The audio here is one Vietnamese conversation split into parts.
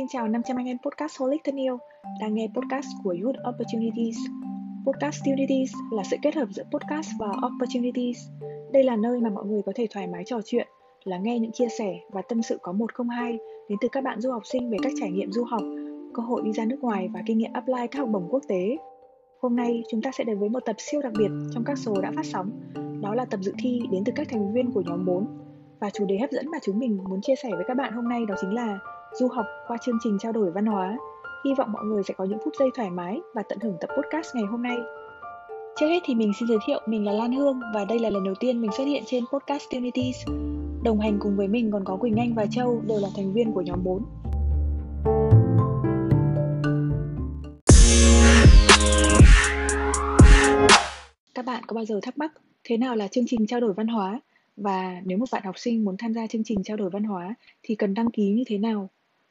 Xin chào 500 anh em podcast holic thân yêu đang nghe podcast của Youth Opportunities. Podcast Unities là sự kết hợp giữa podcast và Opportunities. Đây là nơi mà mọi người có thể thoải mái trò chuyện, lắng nghe những chia sẻ và tâm sự có 102 đến từ các bạn du học sinh về các trải nghiệm du học, cơ hội đi ra nước ngoài và kinh nghiệm apply các học bổng quốc tế. Hôm nay chúng ta sẽ đến với một tập siêu đặc biệt trong các số đã phát sóng. Đó là tập dự thi đến từ các thành viên của nhóm 4. Và chủ đề hấp dẫn mà chúng mình muốn chia sẻ với các bạn hôm nay đó chính là du học qua chương trình trao đổi văn hóa. Hy vọng mọi người sẽ có những phút giây thoải mái và tận hưởng tập podcast ngày hôm nay. Trước hết thì mình xin giới thiệu, mình là Lan Hương và đây là lần đầu tiên mình xuất hiện trên Podcast Unities. Đồng hành cùng với mình còn có Quỳnh Anh và Châu, đều là thành viên của nhóm 4. Các bạn có bao giờ thắc mắc thế nào là chương trình trao đổi văn hóa? Và nếu một bạn học sinh muốn tham gia chương trình trao đổi văn hóa thì cần đăng ký như thế nào?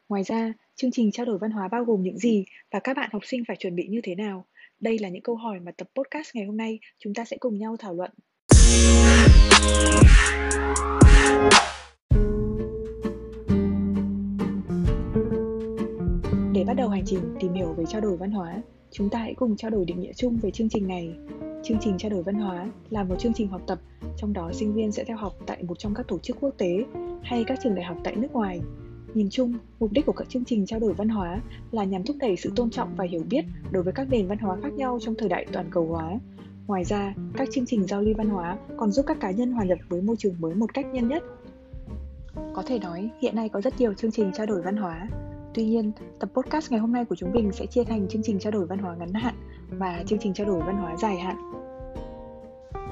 Ngoài ra, chương trình trao đổi văn hóa bao gồm những gì và các bạn học sinh phải chuẩn bị như thế nào? Đây là những câu hỏi mà tập podcast ngày hôm nay chúng ta sẽ cùng nhau thảo luận. Để bắt đầu hành trình tìm hiểu về trao đổi văn hóa, chúng ta hãy cùng trao đổi định nghĩa chung về chương trình này. Chương trình trao đổi văn hóa là một chương trình học tập, trong đó sinh viên sẽ theo học tại một trong các tổ chức quốc tế hay các trường đại học tại nước ngoài. Nhìn chung, mục đích của các chương trình trao đổi văn hóa là nhằm thúc đẩy sự tôn trọng và hiểu biết đối với các nền văn hóa khác nhau trong thời đại toàn cầu hóa. Ngoài ra, các chương trình giao lưu văn hóa còn giúp các cá nhân hòa nhập với môi trường mới một cách nhanh nhất. Có thể nói, hiện nay có rất nhiều chương trình trao đổi văn hóa. Tuy nhiên, tập podcast ngày hôm nay của chúng mình sẽ chia thành chương trình trao đổi văn hóa ngắn hạn và chương trình trao đổi văn hóa dài hạn.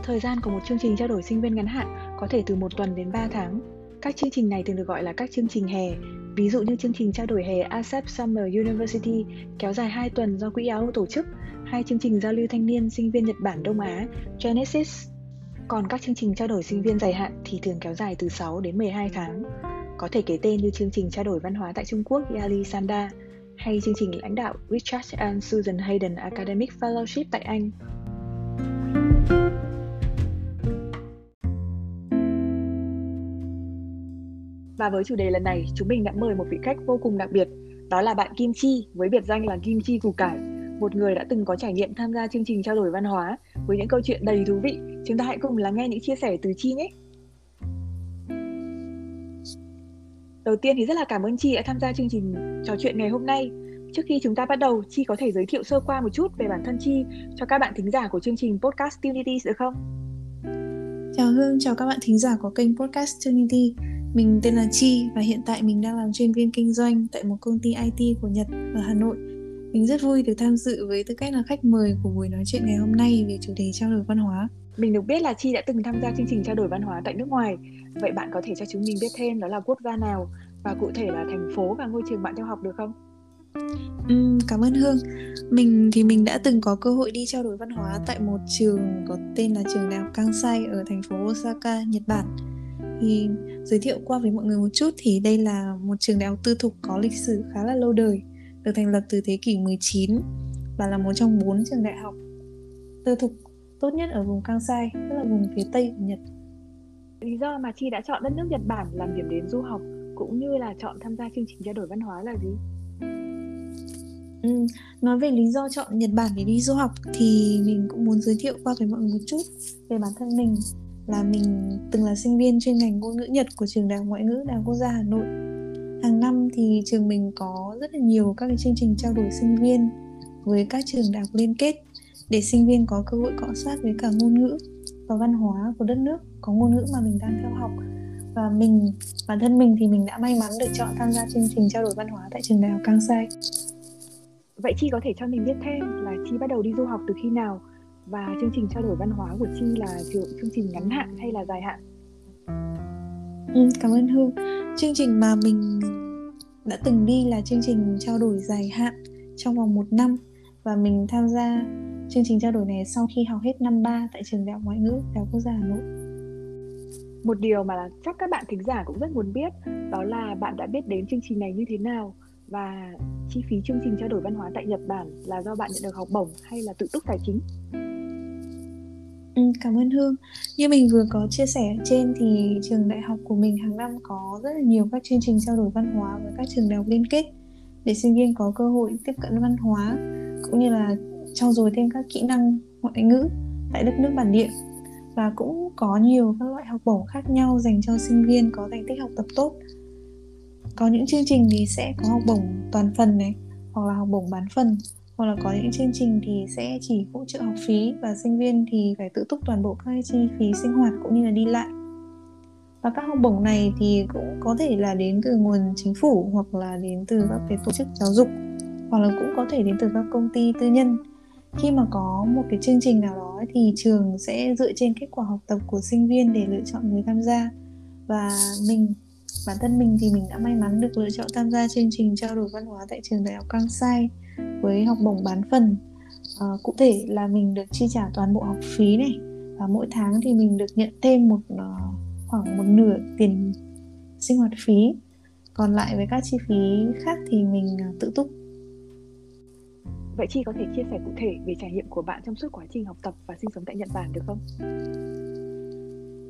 Thời gian của một chương trình trao đổi sinh viên ngắn hạn có thể từ 1 tuần đến 3 tháng. Các chương trình này thường được gọi là các chương trình hè, ví dụ như chương trình trao đổi hè ASEAN Summer University kéo dài 2 tuần do Quỹ Á Âu tổ chức, hay chương trình giao lưu thanh niên sinh viên Nhật Bản Đông Á Genesis. Còn các chương trình trao đổi sinh viên dài hạn thì thường kéo dài từ 6 đến 12 tháng. Có thể kể tên như chương trình trao đổi văn hóa tại Trung Quốc Yali Sanda hay chương trình lãnh đạo Richard and Susan Hayden Academic Fellowship tại Anh. Và với chủ đề lần này, chúng mình đã mời một vị khách vô cùng đặc biệt, đó là bạn Kim Chi với biệt danh là Kim Chi Củ Cải, một người đã từng có trải nghiệm tham gia chương trình trao đổi văn hóa với những câu chuyện đầy thú vị. Chúng ta hãy cùng lắng nghe những chia sẻ từ Chi nhé. Đầu tiên thì rất là cảm ơn Chi đã tham gia chương trình trò chuyện ngày hôm nay. Trước khi chúng ta bắt đầu, Chi có thể giới thiệu sơ qua một chút về bản thân Chi cho các bạn thính giả của chương trình Podcast Unities được không? Chào Hương, chào các bạn thính giả của kênh Podcast Unity. Mình tên là Chi và hiện tại mình đang làm chuyên viên kinh doanh tại một công ty IT của Nhật ở Hà Nội. Mình rất vui được tham dự với tư cách là khách mời của buổi nói chuyện ngày hôm nay về chủ đề trao đổi văn hóa. Mình được biết là Chi đã từng tham gia chương trình trao đổi văn hóa tại nước ngoài. Vậy bạn có thể cho chúng mình biết thêm đó là quốc gia nào và cụ thể là thành phố và ngôi trường bạn theo học được không? Cảm ơn Hương. Mình đã từng có cơ hội đi trao đổi văn hóa tại một trường có tên là trường Đại học Kansai ở thành phố Osaka, Nhật Bản. Thì giới thiệu qua với mọi người một chút thì đây là một trường đại học tư thục có lịch sử khá là lâu đời, được thành lập từ thế kỷ 19 và là một trong 4 trường đại học tư thục tốt nhất ở vùng Kansai, tức là vùng phía Tây của Nhật. Lý do mà Chi đã chọn đất nước Nhật Bản làm điểm đến du học cũng như là chọn tham gia chương trình trao đổi văn hóa là gì? Nói về lý do chọn Nhật Bản để đi du học thì mình cũng muốn giới thiệu qua với mọi người một chút về bản thân mình. Là mình từng là sinh viên chuyên ngành ngôn ngữ Nhật của trường Đại học Ngoại ngữ Đại học Quốc gia Hà Nội. Hàng năm thì trường mình có rất là nhiều các cái chương trình trao đổi sinh viên với các trường đại học liên kết để sinh viên có cơ hội cọ sát với cả ngôn ngữ và văn hóa của đất nước có ngôn ngữ mà mình đang theo học. Và bản thân mình thì mình đã may mắn được chọn tham gia chương trình trao đổi văn hóa tại trường Đại học Kansai. Vậy Chi có thể cho mình biết thêm là Chi bắt đầu đi du học từ khi nào? Và chương trình trao đổi văn hóa của Chi là chương trình ngắn hạn hay là dài hạn? Cảm ơn Hương. Chương trình mà mình đã từng đi là chương trình trao đổi dài hạn trong vòng 1 năm. Và mình tham gia chương trình trao đổi này sau khi học hết năm 3 tại trường Đại học Ngoại ngữ Đại học Quốc gia Hà Nội. Một điều mà chắc các bạn thính giả cũng rất muốn biết đó là bạn đã biết đến chương trình này như thế nào? Và chi phí chương trình trao đổi văn hóa tại Nhật Bản là do bạn nhận được học bổng hay là tự túc tài chính? Cảm ơn Hương. Như mình vừa có chia sẻ trên thì trường đại học của mình hàng năm có rất là nhiều các chương trình trao đổi văn hóa với các trường đại học liên kết. để sinh viên có cơ hội tiếp cận văn hóa cũng như là trau dồi thêm các kỹ năng ngoại ngữ tại đất nước bản địa. Và cũng có nhiều các loại học bổng khác nhau dành cho sinh viên có thành tích học tập tốt. Có những chương trình thì sẽ có học bổng toàn phần này, hoặc là học bổng bán phần, hoặc là có những chương trình thì sẽ chỉ hỗ trợ học phí và sinh viên thì phải tự túc toàn bộ các chi phí sinh hoạt cũng như là đi lại. Và các học bổng này thì cũng có thể là đến từ nguồn chính phủ, hoặc là đến từ các cái tổ chức giáo dục, hoặc là cũng có thể đến từ các công ty tư nhân. Khi mà có một cái chương trình nào đó thì trường sẽ dựa trên kết quả học tập của sinh viên để lựa chọn người tham gia. Và bản thân mình thì mình đã may mắn được lựa chọn tham gia chương trình trao đổi văn hóa tại trường đại học Kansai với học bổng bán phần. Cụ thể là mình được chi trả toàn bộ học phí này, và mỗi tháng thì mình được nhận thêm khoảng một nửa tiền sinh hoạt phí, còn lại với các chi phí khác thì mình tự túc. Vậy chị có thể chia sẻ cụ thể về trải nghiệm của bạn trong suốt quá trình học tập và sinh sống tại Nhật Bản được không?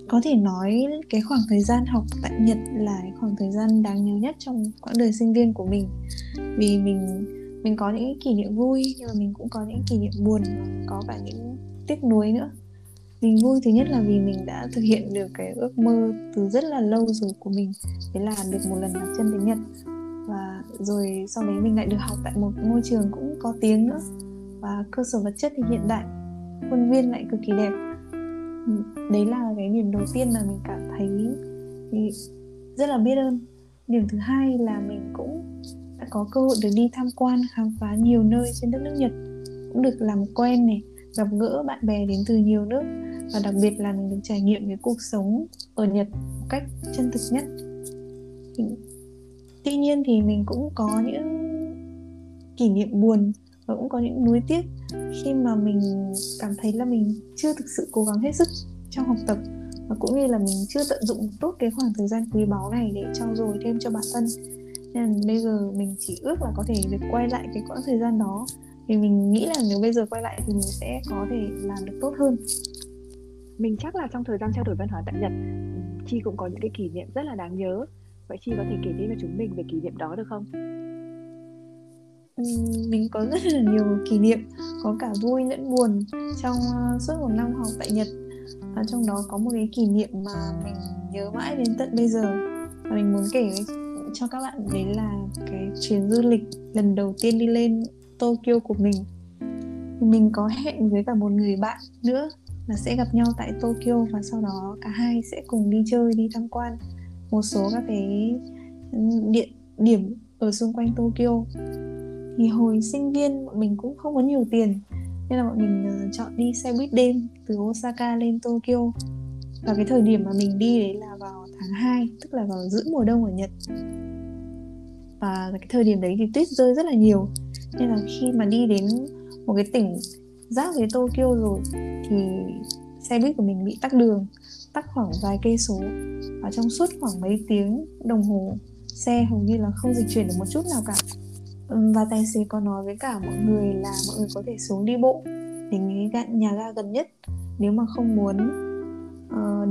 Có thể nói cái khoảng thời gian học tại Nhật là khoảng thời gian đáng nhớ nhất trong quãng đời sinh viên của mình. Vì mình có những kỷ niệm vui, nhưng mà mình cũng có những kỷ niệm buồn, có cả những tiếc nuối nữa. Mình vui thứ nhất là vì mình đã thực hiện được cái ước mơ từ rất là lâu rồi của mình, đấy là được một lần đặt chân đến Nhật. Và rồi sau đấy mình lại được học tại một ngôi trường cũng có tiếng nữa, và cơ sở vật chất thì hiện đại, khuôn viên lại cực kỳ đẹp. Đấy là cái điểm đầu tiên mà mình cảm thấy rất là biết ơn. Điểm thứ hai là mình cũng đã có cơ hội được đi tham quan, khám phá nhiều nơi trên đất nước Nhật, cũng được làm quen này, gặp gỡ bạn bè đến từ nhiều nước, và đặc biệt là mình được trải nghiệm cái cuộc sống ở Nhật một cách chân thực nhất. Tuy nhiên thì mình cũng có những kỷ niệm buồn và cũng có những nuối tiếc khi mà mình cảm thấy là mình chưa thực sự cố gắng hết sức trong học tập, và cũng như là mình chưa tận dụng tốt cái khoảng thời gian quý báu này để trau dồi thêm cho bản thân. Nên bây giờ mình chỉ ước là có thể được quay lại cái quãng thời gian đó, vì mình nghĩ là nếu bây giờ quay lại thì mình sẽ có thể làm được tốt hơn. Mình chắc là trong thời gian trao đổi văn hóa tại Nhật, chị cũng có những cái kỷ niệm rất là đáng nhớ. Vậy chị có thể kể thêm cho chúng mình về kỷ niệm đó được không? Mình có rất là nhiều kỷ niệm, có cả vui lẫn buồn trong suốt một năm học tại Nhật. Trong đó có một cái kỷ niệm mà mình nhớ mãi đến tận bây giờ và mình muốn kể cho các bạn, đấy là cái chuyến du lịch lần đầu tiên đi lên Tokyo của mình. Mình có hẹn với cả một người bạn nữa là sẽ gặp nhau tại Tokyo, và sau đó cả hai sẽ cùng đi chơi, đi tham quan một số các cái địa điểm ở xung quanh Tokyo. Thì hồi sinh viên bọn mình cũng không có nhiều tiền, nên là bọn mình chọn đi xe buýt đêm từ Osaka lên Tokyo. Và cái thời điểm mà mình đi đấy là vào tháng 2, tức là vào giữa mùa đông ở Nhật. Và cái thời điểm đấy thì tuyết rơi rất là nhiều, nên là khi mà đi đến một cái tỉnh giáp với Tokyo rồi thì xe buýt của mình bị tắc đường, tắc khoảng vài cây số, và trong suốt khoảng mấy tiếng đồng hồ xe hầu như là không dịch chuyển được một chút nào cả. Và tài xế có nói với cả mọi người là mọi người có thể xuống đi bộ đến cái nhà ga gần nhất nếu mà không muốn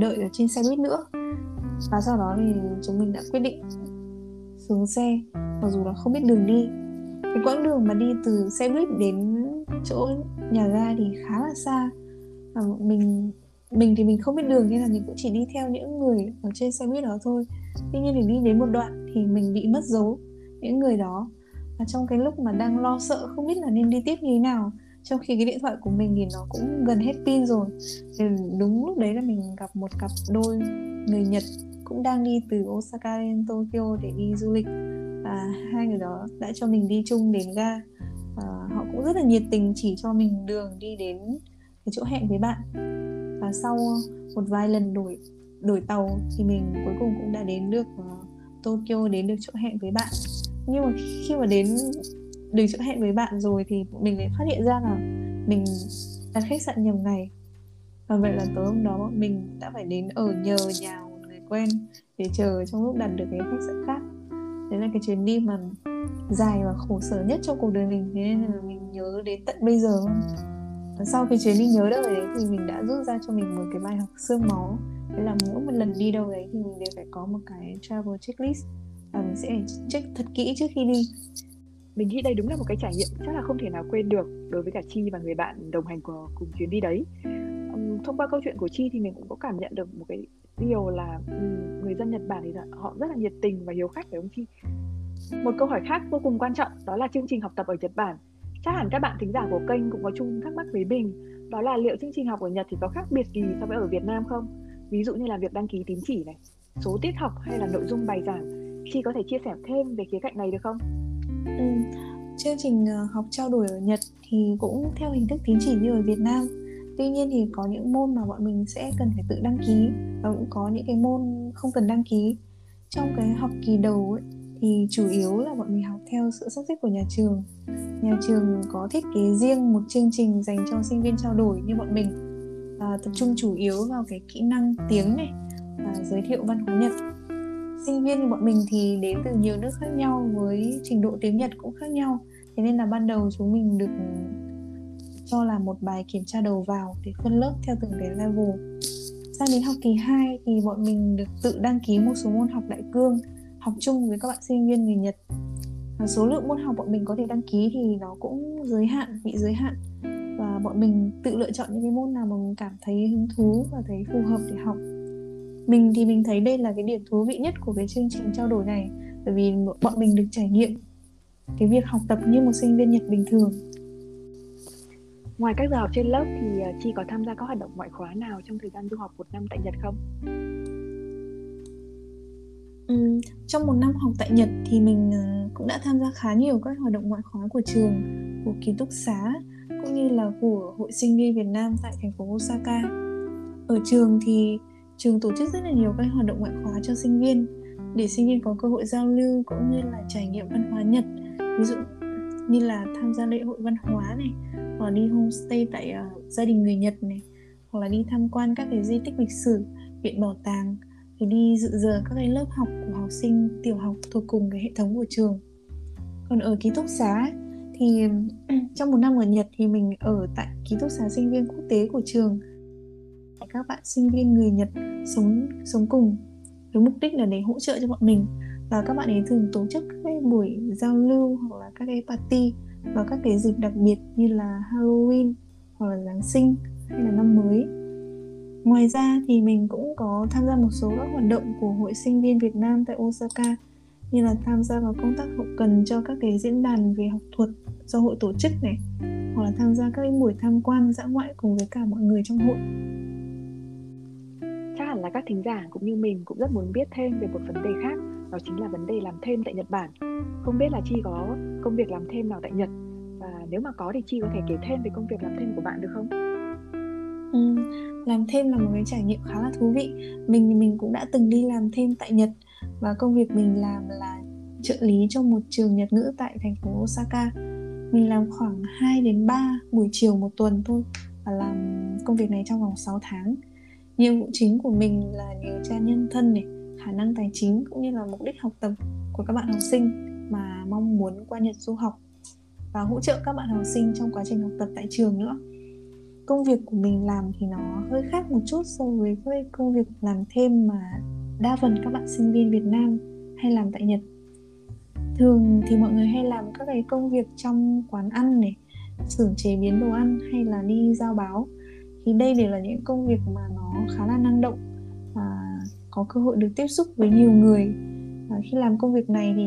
đợi ở trên xe buýt nữa. Và sau đó thì chúng mình đã quyết định xuống xe mặc dù là không biết đường đi. Cái quãng đường mà đi từ xe buýt đến chỗ nhà ga thì khá là xa, và mình thì mình không biết đường nên là mình cũng chỉ đi theo những người ở trên xe buýt đó thôi. Tuy nhiên thì đi đến một đoạn thì mình bị mất dấu những người đó, và trong cái lúc mà đang lo sợ không biết là nên đi tiếp như thế nào, trong khi cái điện thoại của mình thì nó cũng gần hết pin rồi, thì đúng lúc đấy là mình gặp một cặp đôi người Nhật cũng đang đi từ Osaka đến Tokyo để đi du lịch, và hai người đó đã cho mình đi chung đến ga. Họ cũng rất là nhiệt tình chỉ cho mình đường đi đến cái chỗ hẹn với bạn. Và sau một vài lần đổi tàu thì mình cuối cùng cũng đã đến được Tokyo, đến được chỗ hẹn với bạn. Nhưng mà khi mà đến được chỗ hẹn với bạn rồi thì mình lại phát hiện ra là mình đặt khách sạn nhầm ngày. Và vậy là tối hôm đó bọn mình đã phải đến ở nhờ nhà một người quen để chờ trong lúc đặt được cái khách sạn khác. Đấy là cái chuyến đi mà dài và khổ sở nhất trong cuộc đời mình, thế nên là mình nhớ đến tận bây giờ. Sau cái chuyến đi nhớ đời đấy thì mình đã rút ra cho mình một cái bài học xương máu, đấy là mỗi một lần đi đâu đấy thì mình đều phải có một cái travel checklist, và mình sẽ check thật kỹ trước khi đi. Mình nghĩ đây đúng là một cái trải nghiệm chắc là không thể nào quên được đối với cả Chi và người bạn đồng hành của cùng chuyến đi đấy. Thông qua câu chuyện của Chi thì mình cũng có cảm nhận được một cái điều là người dân Nhật Bản thì họ rất là nhiệt tình và hiếu khách, phải không Chi? Một câu hỏi khác vô cùng quan trọng đó là chương trình học tập ở Nhật Bản. Chắc hẳn các bạn thính giả của kênh cũng có chung thắc mắc với mình, đó là liệu chương trình học ở Nhật thì có khác biệt gì so với ở Việt Nam không? Ví dụ như là việc đăng ký tín chỉ này, số tiết học hay là nội dung bài giảng. Chị có thể chia sẻ thêm về khía cạnh này được không? Chương trình học trao đổi ở Nhật thì cũng theo hình thức tín chỉ như ở Việt Nam. Tuy nhiên thì có những môn mà bọn mình sẽ cần phải tự đăng ký và cũng có những cái môn không cần đăng ký. Trong cái học kỳ đầu ấy, thì chủ yếu là bọn mình học theo sự sắp xếp của nhà trường. Nhà trường có thiết kế riêng một chương trình dành cho sinh viên trao đổi như bọn mình, tập trung chủ yếu vào cái kỹ năng tiếng này và giới thiệu văn hóa Nhật. Sinh viên của bọn mình thì đến từ nhiều nước khác nhau với trình độ tiếng Nhật cũng khác nhau. Thế nên là ban đầu chúng mình được cho là một bài kiểm tra đầu vào để phân lớp theo từng cái level. Sang đến học kỳ 2 thì bọn mình được tự đăng ký một số môn học đại cương, học chung với các bạn sinh viên người Nhật. Và số lượng môn học bọn mình có thể đăng ký thì nó cũng bị giới hạn. Và bọn mình tự lựa chọn những cái môn nào mà mình cảm thấy hứng thú và thấy phù hợp để học. Mình thấy đây là cái điểm thú vị nhất của cái chương trình trao đổi này, bởi vì bọn mình được trải nghiệm cái việc học tập như một sinh viên Nhật bình thường. Ngoài các giờ học trên lớp thì Chi có tham gia các hoạt động ngoại khóa nào trong thời gian du học một năm tại Nhật không? Trong một năm học tại Nhật thì mình cũng đã tham gia khá nhiều các hoạt động ngoại khóa của trường, của ký túc xá, cũng như là của Hội Sinh viên Việt Nam tại thành phố Osaka. Ở trường thì trường tổ chức rất là nhiều các hoạt động ngoại khóa cho sinh viên để sinh viên có cơ hội giao lưu cũng như là trải nghiệm văn hóa Nhật. Ví dụ như là tham gia lễ hội văn hóa này, hoặc là đi homestay tại gia đình người Nhật này, hoặc là đi tham quan các cái di tích lịch sử, viện bảo tàng, rồi đi dự giờ các cái lớp học của học sinh tiểu học thuộc cùng cái hệ thống của trường. Còn ở ký túc xá thì trong một năm ở Nhật thì mình ở tại ký túc xá sinh viên quốc tế của trường. Các bạn sinh viên người Nhật sống cùng với mục đích là để hỗ trợ cho bọn mình, và các bạn ấy thường tổ chức các cái buổi giao lưu hoặc là các cái party vào các cái dịp đặc biệt như là Halloween hoặc là Giáng sinh hay là năm mới. Ngoài ra thì mình cũng có tham gia một số các hoạt động của Hội Sinh viên Việt Nam tại Osaka, như là tham gia vào công tác hậu cần cho các cái diễn đàn về học thuật do hội tổ chức này, hoặc là tham gia các cái buổi tham quan dã ngoại cùng với cả mọi người trong hội. Chắc hẳn là các thính giả cũng như mình cũng rất muốn biết thêm về một vấn đề khác, đó chính là vấn đề làm thêm tại Nhật Bản. Không biết là Chi có công việc làm thêm nào tại Nhật, và nếu mà có thì Chi có thể kể thêm về công việc làm thêm của bạn được không? Làm thêm là một cái trải nghiệm khá là thú vị. Mình cũng đã từng đi làm thêm tại Nhật, và công việc mình làm là trợ lý cho một trường Nhật ngữ tại thành phố Osaka. Mình làm khoảng 2-3 buổi chiều một tuần thôi, và làm công việc này trong vòng 6 tháng. Nhiệm vụ chính của mình là điều tra nhân thân này, khả năng tài chính cũng như là mục đích học tập của các bạn học sinh mà mong muốn qua Nhật du học, và hỗ trợ các bạn học sinh trong quá trình học tập tại trường nữa. Công việc của mình làm thì nó hơi khác một chút so với công việc làm thêm mà đa phần các bạn sinh viên Việt Nam hay làm tại Nhật. Thường thì mọi người hay làm các cái công việc trong quán ăn này, xưởng chế biến đồ ăn hay là đi giao báo. Thì đây đều là những công việc mà nó khá là năng động và có cơ hội được tiếp xúc với nhiều người. Và khi làm công việc này thì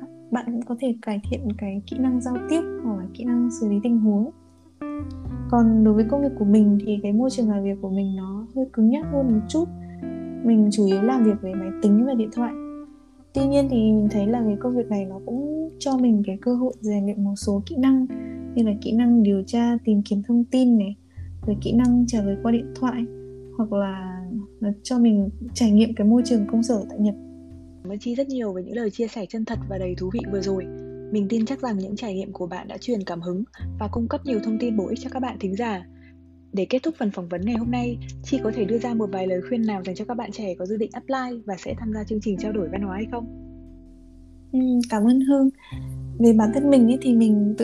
các bạn cũng có thể cải thiện cái kỹ năng giao tiếp hoặc là kỹ năng xử lý tình huống. Còn đối với công việc của mình thì cái môi trường làm việc của mình nó hơi cứng nhắc hơn một chút. Mình chủ yếu làm việc với máy tính và điện thoại. Tuy nhiên thì mình thấy là cái công việc này nó cũng cho mình cái cơ hội rèn luyện một số kỹ năng, như là kỹ năng điều tra, tìm kiếm thông tin này, rồi kỹ năng trả lời qua điện thoại, hoặc là cho mình trải nghiệm cái môi trường công sở tại Nhật. Cảm ơn Chi rất nhiều với những lời chia sẻ chân thật và đầy thú vị vừa rồi. Mình tin chắc rằng những trải nghiệm của bạn đã truyền cảm hứng và cung cấp nhiều thông tin bổ ích cho các bạn thính giả. Để kết thúc phần phỏng vấn ngày hôm nay, Chi có thể đưa ra một vài lời khuyên nào dành cho các bạn trẻ có dự định apply và sẽ tham gia chương trình trao đổi văn hóa hay không? Cảm ơn Hương. Về bản thân mình ấy, thì mình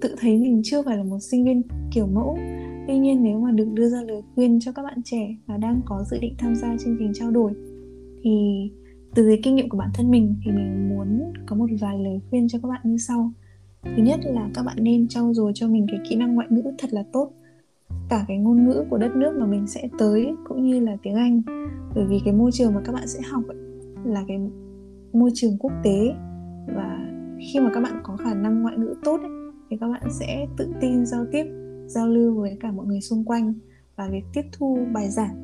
tự thấy mình chưa phải là một sinh viên kiểu mẫu. Tuy nhiên, nếu mà được đưa ra lời khuyên cho các bạn trẻ và đang có dự định tham gia chương trình trao đổi, thì từ cái kinh nghiệm của bản thân mình thì mình muốn có một vài lời khuyên cho các bạn như sau. Thứ nhất là các bạn nên trau dồi cho mình cái kỹ năng ngoại ngữ thật là tốt, cả cái ngôn ngữ của đất nước mà mình sẽ tới cũng như là tiếng Anh. Bởi vì cái môi trường mà các bạn sẽ học ấy, là cái môi trường quốc tế, và khi mà các bạn có khả năng ngoại ngữ tốt ấy, thì các bạn sẽ tự tin giao tiếp, giao lưu với cả mọi người xung quanh, và việc tiếp thu bài giảng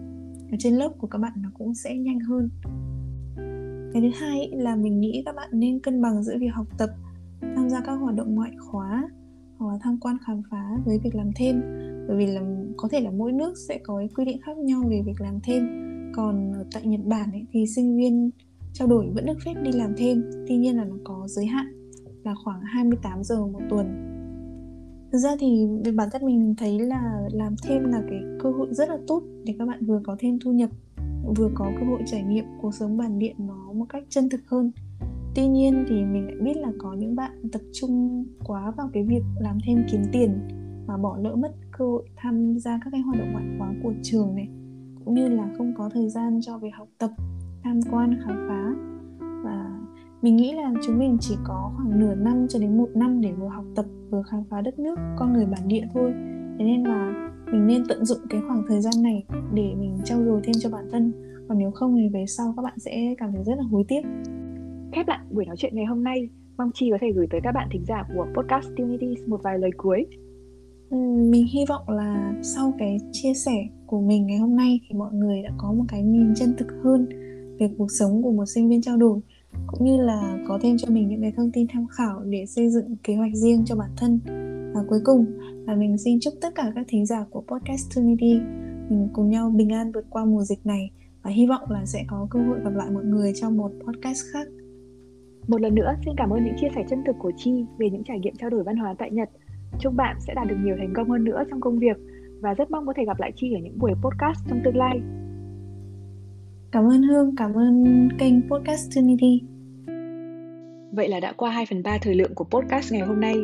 ở trên lớp của các bạn nó cũng sẽ nhanh hơn. Cái thứ hai là mình nghĩ các bạn nên cân bằng giữa việc học tập, tham gia các hoạt động ngoại khóa hoặc là tham quan khám phá với việc làm thêm. Bởi vì là có thể là mỗi nước sẽ có cái quy định khác nhau về việc làm thêm. Còn tại Nhật Bản ấy, thì sinh viên trao đổi vẫn được phép đi làm thêm, tuy nhiên là nó có giới hạn là khoảng 28 giờ một tuần. Thực ra thì về bản thân mình thấy là làm thêm là cái cơ hội rất là tốt để các bạn vừa có thêm thu nhập, vừa có cơ hội trải nghiệm cuộc sống bản địa nó một cách chân thực hơn. Tuy nhiên thì mình lại biết là có những bạn tập trung quá vào cái việc làm thêm kiếm tiền mà bỏ lỡ mất cơ hội tham gia các cái hoạt động ngoại khóa của trường này, cũng như là không có thời gian cho việc học tập, tham quan, khám phá. Và mình nghĩ là chúng mình chỉ có khoảng nửa năm cho đến một năm để vừa học tập vừa khám phá đất nước, con người bản địa thôi. Thế nên là mình nên tận dụng cái khoảng thời gian này để mình trau dồi thêm cho bản thân. Còn nếu không thì về sau các bạn sẽ cảm thấy rất là hối tiếc. Khép lại buổi nói chuyện ngày hôm nay, mong Chi có thể gửi tới các bạn thính giả của Podcast Unities một vài lời cuối. Mình hy vọng là sau cái chia sẻ của mình ngày hôm nay thì mọi người đã có một cái nhìn chân thực hơn về cuộc sống của một sinh viên trao đổi, cũng như là có thêm cho mình những cái thông tin tham khảo để xây dựng kế hoạch riêng cho bản thân. Và cuối cùng là mình xin chúc tất cả các thính giả của Podcast Unity mình cùng nhau bình an vượt qua mùa dịch này, và hy vọng là sẽ có cơ hội gặp lại mọi người trong một podcast khác. Một lần nữa xin cảm ơn những chia sẻ chân thực của Chi về những trải nghiệm trao đổi văn hóa tại Nhật. Chúc bạn sẽ đạt được nhiều thành công hơn nữa trong công việc, và rất mong có thể gặp lại Chi ở những buổi podcast trong tương lai. Cảm ơn Hương, cảm ơn kênh Podcast Unity. Vậy là đã qua 2/3 thời lượng của podcast ngày hôm nay.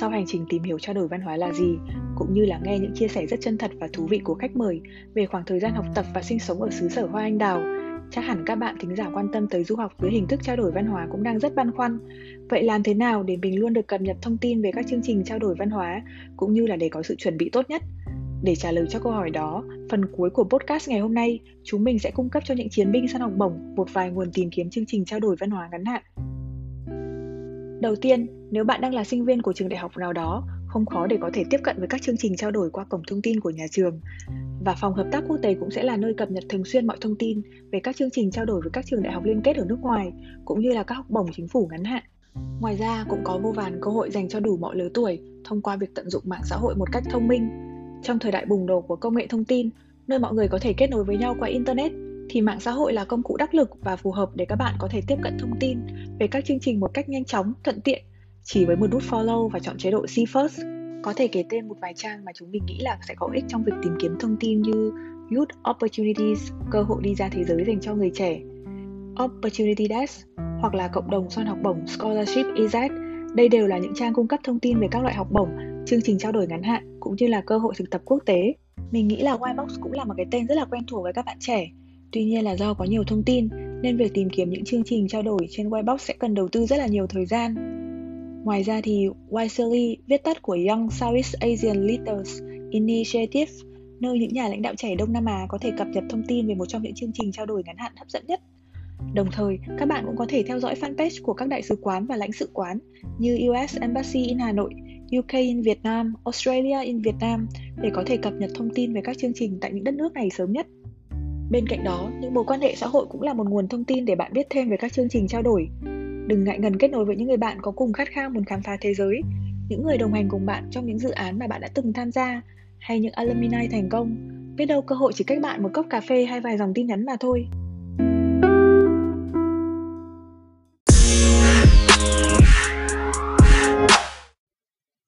Sau hành trình tìm hiểu trao đổi văn hóa là gì, cũng như là nghe những chia sẻ rất chân thật và thú vị của khách mời về khoảng thời gian học tập và sinh sống ở xứ sở Hoa Anh Đào, chắc hẳn các bạn thính giả quan tâm tới du học dưới hình thức trao đổi văn hóa cũng đang rất băn khoăn. Vậy làm thế nào để mình luôn được cập nhật thông tin về các chương trình trao đổi văn hóa, cũng như là để có sự chuẩn bị tốt nhất? Để trả lời cho câu hỏi đó, phần cuối của podcast ngày hôm nay, chúng mình sẽ cung cấp cho những chiến binh săn học bổng một vài nguồn tìm kiếm chương trình trao đổi văn hóa ngắn hạn. Đầu tiên, nếu bạn đang là sinh viên của trường đại học nào đó, không khó để có thể tiếp cận với các chương trình trao đổi qua cổng thông tin của nhà trường. Và phòng hợp tác quốc tế cũng sẽ là nơi cập nhật thường xuyên mọi thông tin về các chương trình trao đổi với các trường đại học liên kết ở nước ngoài, cũng như là các học bổng chính phủ ngắn hạn. Ngoài ra, cũng có vô vàn cơ hội dành cho đủ mọi lứa tuổi thông qua việc tận dụng mạng xã hội một cách thông minh. Trong thời đại bùng nổ của công nghệ thông tin, nơi mọi người có thể kết nối với nhau qua Internet, thì mạng xã hội là công cụ đắc lực và phù hợp để các bạn có thể tiếp cận thông tin về các chương trình một cách nhanh chóng, thuận tiện, chỉ với một nút follow và chọn chế độ See First. Có thể kể tên một vài trang mà chúng mình nghĩ là sẽ có ích trong việc tìm kiếm thông tin như Youth Opportunities, cơ hội đi ra thế giới dành cho người trẻ, Opportunity Desk, hoặc là cộng đồng săn học bổng Scholarship EZ. Đây đều là những trang cung cấp thông tin về các loại học bổng, chương trình trao đổi ngắn hạn, cũng như là cơ hội thực tập quốc tế. Mình nghĩ là Ybox cũng là một cái tên rất là quen thuộc với các bạn trẻ. Tuy nhiên là do có nhiều thông tin, nên việc tìm kiếm những chương trình trao đổi trên Ybox sẽ cần đầu tư rất là nhiều thời gian. Ngoài ra thì YSLE, viết tắt của Young Southeast Asian Leaders Initiative, nơi những nhà lãnh đạo trẻ Đông Nam Á có thể cập nhật thông tin về một trong những chương trình trao đổi ngắn hạn hấp dẫn nhất. Đồng thời, các bạn cũng có thể theo dõi fanpage của các đại sứ quán và lãnh sự quán như US Embassy in Hà Nội, UK in Việt Nam, Australia in Việt Nam để có thể cập nhật thông tin về các chương trình tại những đất nước này sớm nhất. Bên cạnh đó, những mối quan hệ xã hội cũng là một nguồn thông tin để bạn biết thêm về các chương trình trao đổi. Đừng ngại ngần kết nối với những người bạn có cùng khát khao muốn khám phá thế giới, những người đồng hành cùng bạn trong những dự án mà bạn đã từng tham gia, hay những alumni thành công. Biết đâu cơ hội chỉ cách bạn một cốc cà phê hay vài dòng tin nhắn mà thôi.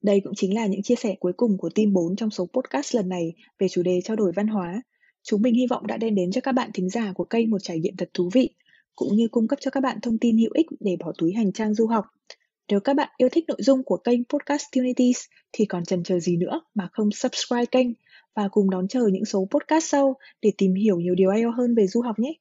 Đây cũng chính là những chia sẻ cuối cùng của team 4 trong số podcast lần này về chủ đề trao đổi văn hóa. Chúng mình hy vọng đã đem đến cho các bạn thính giả của kênh một trải nghiệm thật thú vị, cũng như cung cấp cho các bạn thông tin hữu ích để bỏ túi hành trang du học. Nếu các bạn yêu thích nội dung của kênh Podcast Unities thì còn chần chờ gì nữa mà không subscribe kênh và cùng đón chờ những số podcast sau để tìm hiểu nhiều điều hay ho hơn về du học nhé.